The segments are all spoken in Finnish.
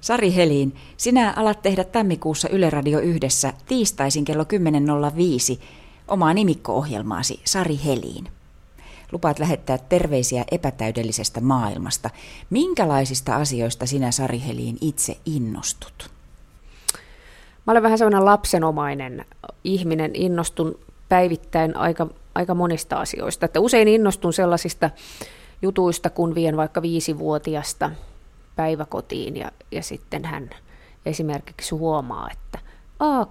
Sari Helin, sinä alat tehdä tammikuussa Yle Radio Yhdessä tiistaisin kello 10.05 omaa nimikko-ohjelmaasi Sari Helin. Lupaat lähettää terveisiä epätäydellisestä maailmasta. Minkälaisista asioista sinä, Sari Helin, itse innostut? Mä olen vähän sellainen lapsenomainen ihminen, innostun päivittäin aika monista asioista. Että usein innostun sellaisista jutuista, kun vien vaikka 5-vuotiasta päiväkotiin ja sitten hän esimerkiksi huomaa, että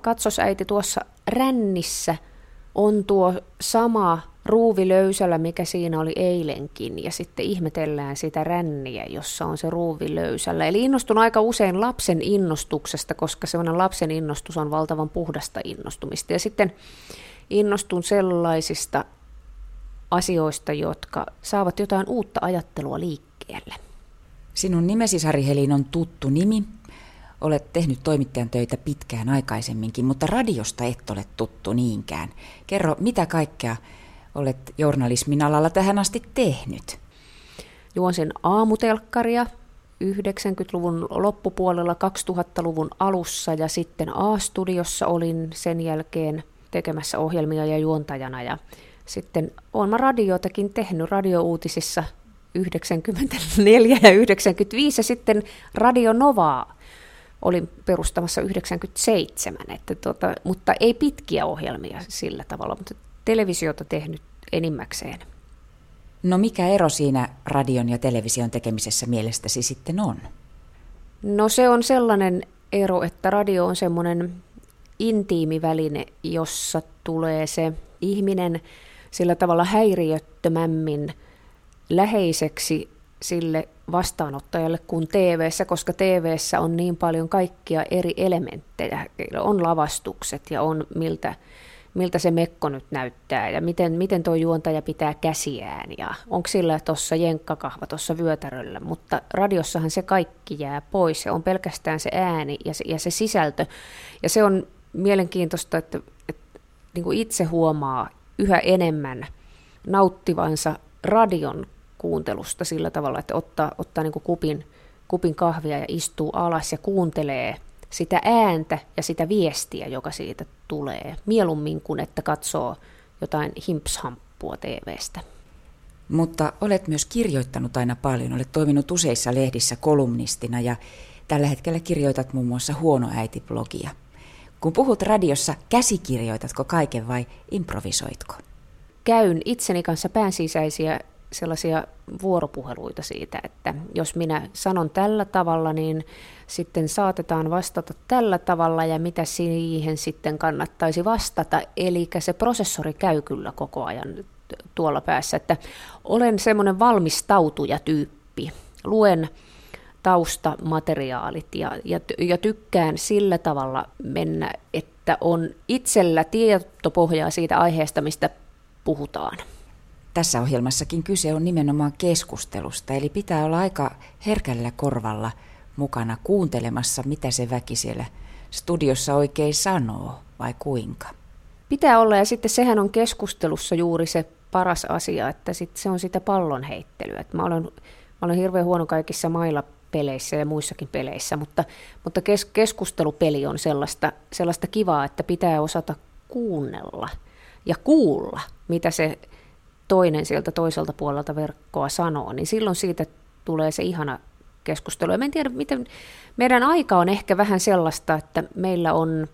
katsos äiti, tuossa rännissä on tuo sama ruuvi löysällä, mikä siinä oli eilenkin, ja sitten ihmetellään sitä ränniä, jossa on se ruuvi löysällä. Eli innostun aika usein lapsen innostuksesta, koska semmoinen lapsen innostus on valtavan puhdasta innostumista. Ja sitten innostun sellaisista asioista, jotka saavat jotain uutta ajattelua liikkeelle. Sinun nimesi, Sari Helin, on tuttu nimi. Olet tehnyt toimittajan töitä pitkään aikaisemminkin, mutta radiosta et ole tuttu niinkään. Kerro, mitä kaikkea olet journalismin alalla tähän asti tehnyt? Juonsin aamutelkkaria 90-luvun loppupuolella, 2000-luvun alussa, ja sitten A-studiossa olin sen jälkeen tekemässä ohjelmia ja juontajana. Ja sitten olen mä radiotakin tehnyt, radiouutisissa 94 ja 95, ja sitten Radio Novaa olin perustamassa 97, että mutta ei pitkiä ohjelmia sillä tavalla, mutta televisiota tehnyt enimmäkseen. No mikä ero siinä radion ja television tekemisessä mielestäsi sitten on? No se on sellainen ero, että radio on semmoinen intiimi väline, jossa tulee se ihminen sillä tavalla häiriöttömämmin läheiseksi sille vastaanottajalle kuin TV:ssä, koska TV:ssä on niin paljon kaikkia eri elementtejä. On lavastukset ja on miltä se mekko nyt näyttää ja miten tuo juontaja pitää käsiään ja onko sillä tuossa jenkkakahva tuossa vyötäröllä, mutta radiossahan se kaikki jää pois. Se on pelkästään se ääni ja se sisältö, ja se on mielenkiintoista, että niin kuin itse huomaa yhä enemmän nauttivansa radion kuuntelusta sillä tavalla, että ottaa niin kuin kupin kahvia ja istuu alas ja kuuntelee sitä ääntä ja sitä viestiä, joka siitä tulee, mieluummin kuin että katsoo jotain himpshamppua TV:stä. Mutta olet myös kirjoittanut aina paljon, olet toiminut useissa lehdissä kolumnistina ja tällä hetkellä kirjoitat muun muassa Huonoäiti-blogia. Kun puhut radiossa, käsikirjoitatko kaiken vai improvisoitko? Käyn itseni kanssa päänsisäisiä sellaisia vuoropuheluita siitä, että jos minä sanon tällä tavalla, niin sitten saatetaan vastata tällä tavalla ja mitä siihen sitten kannattaisi vastata. Eli se prosessori käy kyllä koko ajan tuolla päässä, että olen semmoinen valmistautuja tyyppi. Luen taustamateriaalit ja tykkään sillä tavalla mennä, että on itsellä tietopohjaa siitä aiheesta, mistä puhutaan. Tässä ohjelmassakin kyse on nimenomaan keskustelusta, eli pitää olla aika herkällä korvalla mukana kuuntelemassa, mitä se väki siellä studiossa oikein sanoo, vai kuinka? Pitää olla, ja sitten sehän on keskustelussa juuri se paras asia, että sit se on sitä pallonheittelyä. Mä olen hirveän huono kaikissa mailapeleissä ja muissakin peleissä, mutta keskustelupeli on sellaista kivaa, että pitää osata kuunnella ja kuulla, mitä se toinen sieltä toiselta puolelta verkkoa sanoo, niin silloin siitä tulee se ihana keskustelu. Ja mä en tiedä, miten meidän aika on ehkä vähän sellaista, että meillä on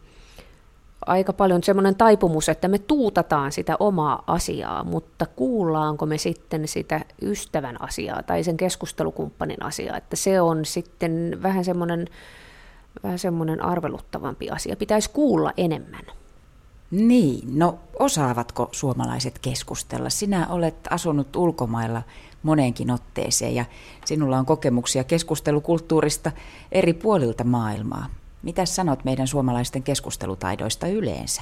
aika paljon semmoinen taipumus, että me tuutataan sitä omaa asiaa, mutta kuullaanko me sitten sitä ystävän asiaa tai sen keskustelukumppanin asiaa, että se on sitten vähän semmoinen arveluttavampi asia. Pitäisi kuulla enemmän. Niin, no osaavatko suomalaiset keskustella? Sinä olet asunut ulkomailla moneenkin otteeseen ja sinulla on kokemuksia keskustelukulttuurista eri puolilta maailmaa. Mitä sanot meidän suomalaisten keskustelutaidoista yleensä?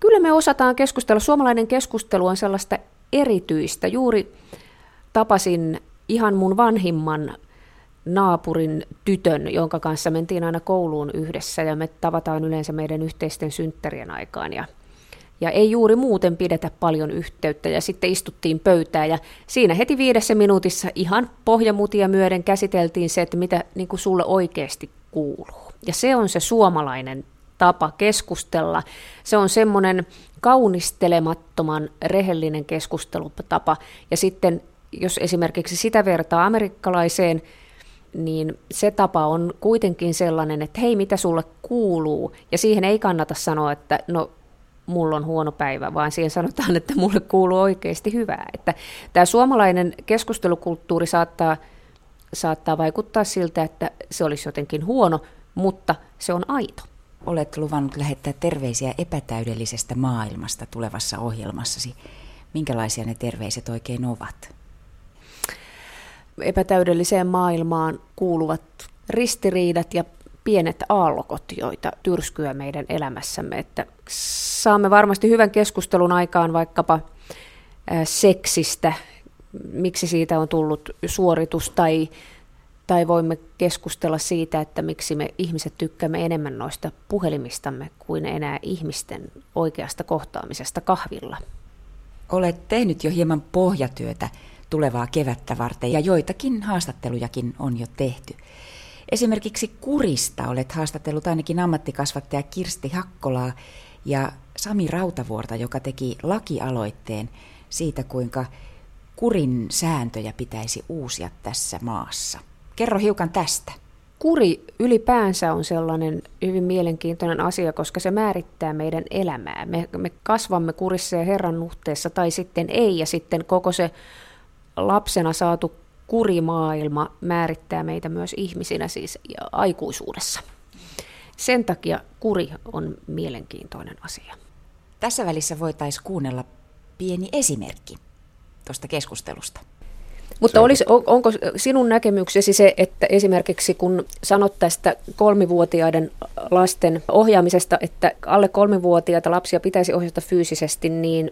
Kyllä me osataan keskustella. Suomalainen keskustelu on sellaista erityistä. Juuri tapasin ihan mun vanhimman naapurin tytön, jonka kanssa mentiin aina kouluun yhdessä, ja me tavataan yleensä meidän yhteisten synttärien aikaan. Ja ja ei juuri muuten pidetä paljon yhteyttä, ja sitten istuttiin pöytään, ja siinä heti 5 minuutissa ihan pohjamutia myöden käsiteltiin se, että mitä niin kuin sulle oikeasti kuuluu. Ja se on se suomalainen tapa keskustella, se on semmoinen kaunistelemattoman rehellinen keskustelutapa, ja sitten jos esimerkiksi sitä vertaa amerikkalaiseen, niin se tapa on kuitenkin sellainen, että hei, mitä sulle kuuluu, ja siihen ei kannata sanoa, että no, mulla on huono päivä, vaan siihen sanotaan, että mulle kuuluu oikeasti hyvää. Että tämä suomalainen keskustelukulttuuri saattaa vaikuttaa siltä, että se olisi jotenkin huono, mutta se on aito. Olet luvannut lähettää terveisiä epätäydellisestä maailmasta tulevassa ohjelmassasi. Minkälaisia ne terveiset oikein ovat? Epätäydelliseen maailmaan kuuluvat ristiriidat ja pienet aallokot, joita tyrskyä meidän elämässämme. Että saamme varmasti hyvän keskustelun aikaan vaikkapa seksistä, miksi siitä on tullut suoritus, tai voimme keskustella siitä, että miksi me ihmiset tykkäämme enemmän noista puhelimistamme kuin enää ihmisten oikeasta kohtaamisesta kahvilla. Olet tehnyt jo hieman pohjatyötä tulevaa kevättä varten, ja joitakin haastattelujakin on jo tehty. Esimerkiksi kurista olet haastatellut ainakin ammattikasvattaja Kirsti Hakkolaa ja Sami Rautavuorta, joka teki lakialoitteen siitä, kuinka kurin sääntöjä pitäisi uusia tässä maassa. Kerro hiukan tästä. Kuri ylipäänsä on sellainen hyvin mielenkiintoinen asia, koska se määrittää meidän elämää. Me kasvamme kurissa ja Herran nuhteessa tai sitten ei, ja sitten koko se lapsena saatu kurimaailma määrittää meitä myös ihmisinä, siis aikuisuudessa. Sen takia kuri on mielenkiintoinen asia. Tässä välissä voitaisiin kuunnella pieni esimerkki tuosta keskustelusta. Mutta onko sinun näkemyksesi se, että esimerkiksi kun sanot tästä 3-vuotiaiden lasten ohjaamisesta, että alle 3-vuotiaita lapsia pitäisi ohjata fyysisesti, niin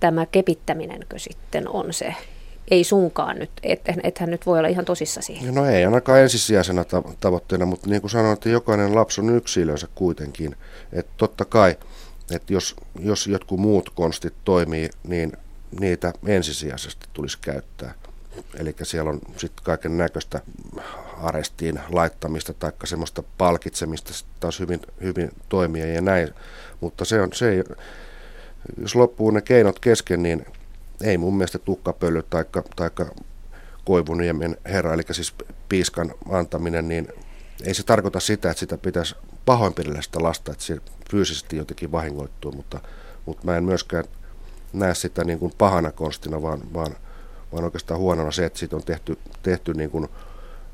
tämä kepittäminenkö sitten on se? Ei sunkaan nyt, ethän nyt voi olla ihan tosissa siihen. No ei ainakaan ensisijaisena tavoitteena, mutta niin kuin sanoin, että jokainen lapsi on yksilönsä kuitenkin. Että totta kai, että jos jotkut muut konstit toimii, niin niitä ensisijaisesti tulisi käyttää. Eli siellä on sitten kaiken näköistä arestiin laittamista tai semmoista palkitsemista taas hyvin, hyvin toimia ja näin. Mutta se jos loppuu ne keinot kesken, niin ei mun mielestä tukkapöly tai Koivuniemen herra, eli siis piiskan antaminen, niin ei se tarkoita sitä, että sitä pitäisi pahoinpidellä sitä lasta, että se fyysisesti jotenkin vahingoittuu, mutta mä en myöskään näe sitä niin kuin pahana konstina, vaan oikeastaan huonona se, että siitä on tehty niin kuin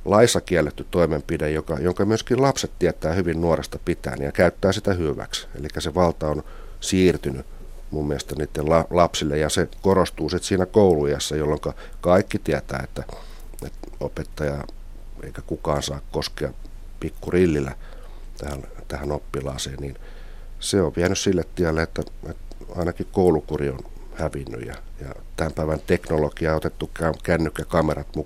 laissa kielletty toimenpide, jonka myöskin lapset tietää hyvin nuoresta pitäen ja käyttää sitä hyväksi. Eli se valta on siirtynyt mun mielestä niiden lapsille, ja se korostuu sitten siinä kouluiässä, jolloin kaikki tietää, että opettaja eikä kukaan saa koskea pikkurillillä tähän oppilaaseen, niin se on vienyt sille tielle, että ainakin koulukuri on hävinnyt, ja tämän päivän teknologiaa on otettu kännykkäkamerat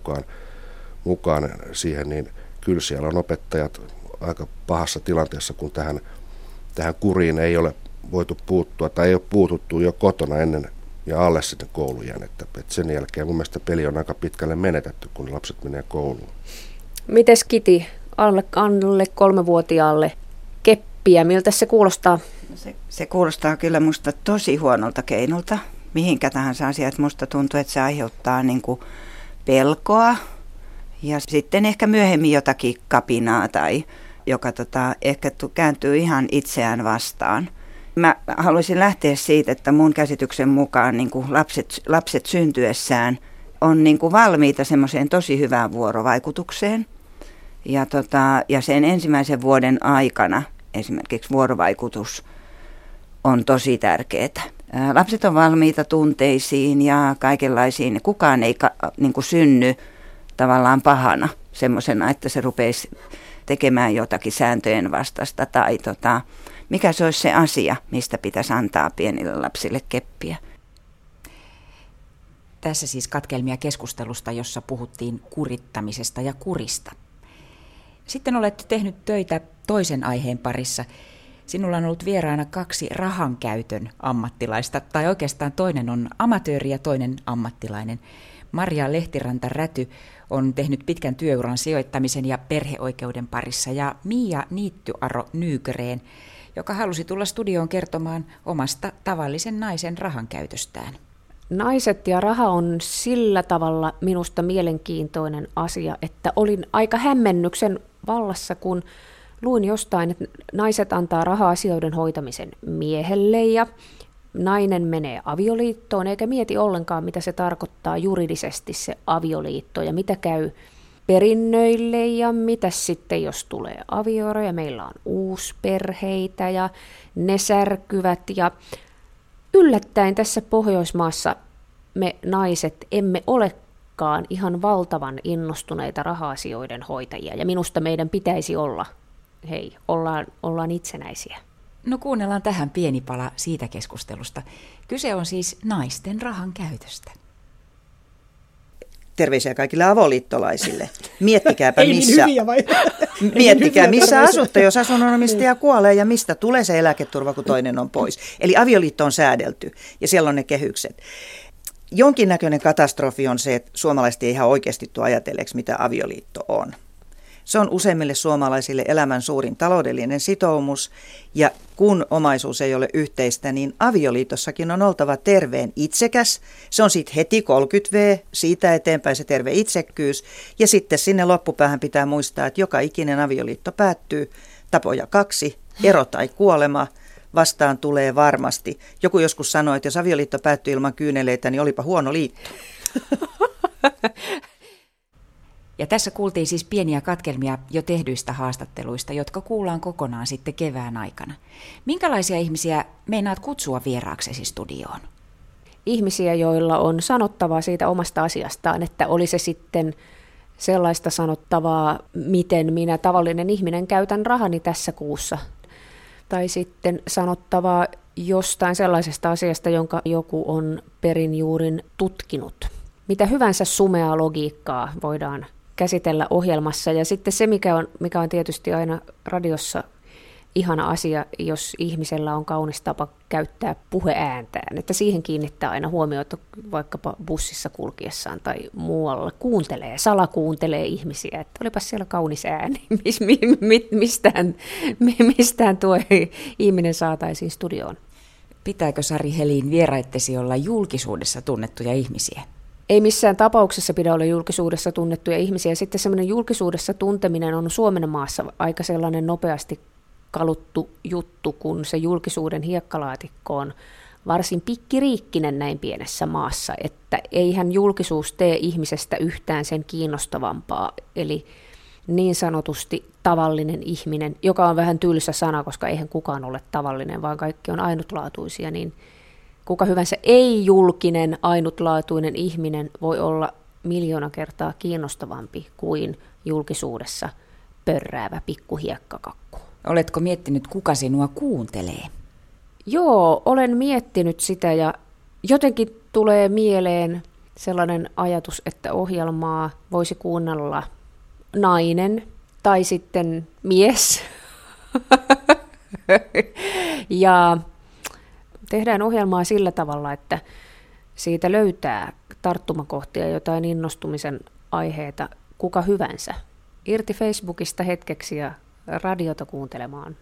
mukaan siihen, niin kyllä siellä on opettajat aika pahassa tilanteessa, kun tähän kuriin ei ole voitu puuttua tai ei ole puututtu jo kotona ennen ja alle sitten koulujen. Että sen jälkeen mun mielestä peli on aika pitkälle menetetty, kun lapset menee kouluun. Mites Kiti, alle 3-vuotiaalle keppiä, miltä se kuulostaa? Se kuulostaa kyllä musta tosi huonolta keinolta, mihinkä tahansa asiaan, että musta tuntuu, että se aiheuttaa niin kuin pelkoa ja sitten ehkä myöhemmin jotakin kapinaa tai joka ehkä kääntyy ihan itseään vastaan. Mä haluaisin lähteä siitä, että mun käsityksen mukaan niin kuin lapset syntyessään on niin kuin valmiita semmoiseen tosi hyvään vuorovaikutukseen. Ja sen ensimmäisen vuoden aikana esimerkiksi vuorovaikutus on tosi tärkeää. Lapset on valmiita tunteisiin ja kaikenlaisiin. Kukaan ei niin kuin synny tavallaan pahana semmoisena, että se rupeisi tekemään jotakin sääntöjen vastaista tai mikä se olisi se asia, mistä pitäisi antaa pienille lapsille keppiä? Tässä siis katkelmia keskustelusta, jossa puhuttiin kurittamisesta ja kurista. Sitten olet tehnyt töitä toisen aiheen parissa. Sinulla on ollut vieraana kaksi rahankäytön ammattilaista, tai oikeastaan toinen on amatööri ja toinen ammattilainen. Maria Lehtiranta-Räty on tehnyt pitkän työuran sijoittamisen ja perheoikeuden parissa, ja Miia Niittyaro-Nyyköreen, joka halusi tulla studioon kertomaan omasta tavallisen naisen rahankäytöstään. Naiset ja raha on sillä tavalla minusta mielenkiintoinen asia, että olin aika hämmennyksen vallassa, kun luin jostain, että naiset antaa rahaa asioiden hoitamisen miehelle ja nainen menee avioliittoon eikä mieti ollenkaan, mitä se tarkoittaa juridisesti se avioliitto ja mitä käy perinnöille ja mitä sitten, jos tulee avioero ja meillä on uusperheitä ja ne särkyvät ja yllättäen tässä Pohjoismaassa me naiset emme olekaan ihan valtavan innostuneita raha-asioiden hoitajia ja minusta meidän pitäisi olla. Hei, ollaan itsenäisiä. No kuunnellaan tähän pieni pala siitä keskustelusta. Kyse on siis naisten rahan käytöstä. Terveisiä kaikille avoliittolaisille. Miettikääpä missä, missä asutte, jos asunnonomistaja kuolee ja mistä tulee se eläketurva, kun toinen on pois. Eli avioliitto on säädelty ja siellä on ne kehykset. Jonkinnäköinen katastrofi on se, että suomalaiset ei ihan oikeasti tule ajatelleeksi, mitä avioliitto on. Se on useimmille suomalaisille elämän suurin taloudellinen sitoumus, ja kun omaisuus ei ole yhteistä, niin avioliitossakin on oltava terveen itsekäs. Se on sitten heti 30V, siitä eteenpäin se terve itsekkyys, ja sitten sinne loppupäähän pitää muistaa, että joka ikinen avioliitto päättyy, tapoja 2, ero tai kuolema, vastaan tulee varmasti. Joku joskus sanoi, että jos avioliitto päättyy ilman kyyneleitä, niin olipa huono liitto. Ja tässä kuultiin siis pieniä katkelmia jo tehdyistä haastatteluista, jotka kuullaan kokonaan sitten kevään aikana. Minkälaisia ihmisiä meinaat kutsua vieraaksesi studioon? Ihmisiä, joilla on sanottavaa siitä omasta asiastaan, että oli se sitten sellaista sanottavaa, miten minä tavallinen ihminen käytän rahani tässä kuussa. Tai sitten sanottavaa jostain sellaisesta asiasta, jonka joku on perinjuurin tutkinut. Mitä hyvänsä sumeaa logiikkaa voidaan käsitellä ohjelmassa. Ja sitten se, mikä on tietysti aina radiossa ihana asia, jos ihmisellä on kaunis tapa käyttää puheääntään. Että siihen kiinnittää aina huomiota vaikkapa bussissa kulkiessaan tai muualla. Kuuntelee, salakuuntelee ihmisiä, että olipas siellä kaunis ääni. Mistään tuo ihminen saataisiin studioon. Pitääkö Sari Helin vieraittesi olla julkisuudessa tunnettuja ihmisiä? Ei missään tapauksessa pidä olla julkisuudessa tunnettuja ihmisiä. Sitten semmoinen julkisuudessa tunteminen on Suomen maassa aika sellainen nopeasti kaluttu juttu, kun se julkisuuden hiekkalaatikko on varsin pikkiriikkinen näin pienessä maassa, että eihän julkisuus tee ihmisestä yhtään sen kiinnostavampaa. Eli niin sanotusti tavallinen ihminen, joka on vähän tylsä sana, koska eihän kukaan ole tavallinen, vaan kaikki on ainutlaatuisia, niin kuka hyvänsä ei-julkinen, ainutlaatuinen ihminen voi olla 1,000,000 kertaa kiinnostavampi kuin julkisuudessa pörräävä pikkuhiekkakakku. Oletko miettinyt, kuka sinua kuuntelee? Joo, olen miettinyt sitä ja jotenkin tulee mieleen sellainen ajatus, että ohjelmaa voisi kuunnella nainen tai sitten mies. Ja tehdään ohjelmaa sillä tavalla, että siitä löytää tarttumakohtia, jotain innostumisen aiheita, kuka hyvänsä. Irti Facebookista hetkeksi ja radiota kuuntelemaan